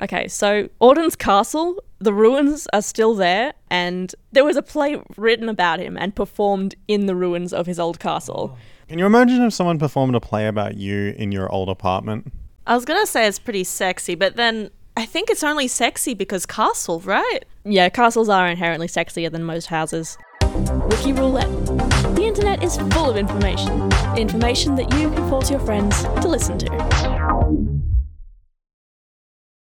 Okay, so Auden's castle, the ruins are still there, and there was a play written about him and performed in the ruins of his old castle. Can you imagine if someone performed a play about you in your old apartment? I was going to say it's pretty sexy, but then I think it's only sexy because castle, right? Yeah, castles are inherently sexier than most houses. Wiki Roulette. The internet is full of information. Information that you can force your friends to listen to.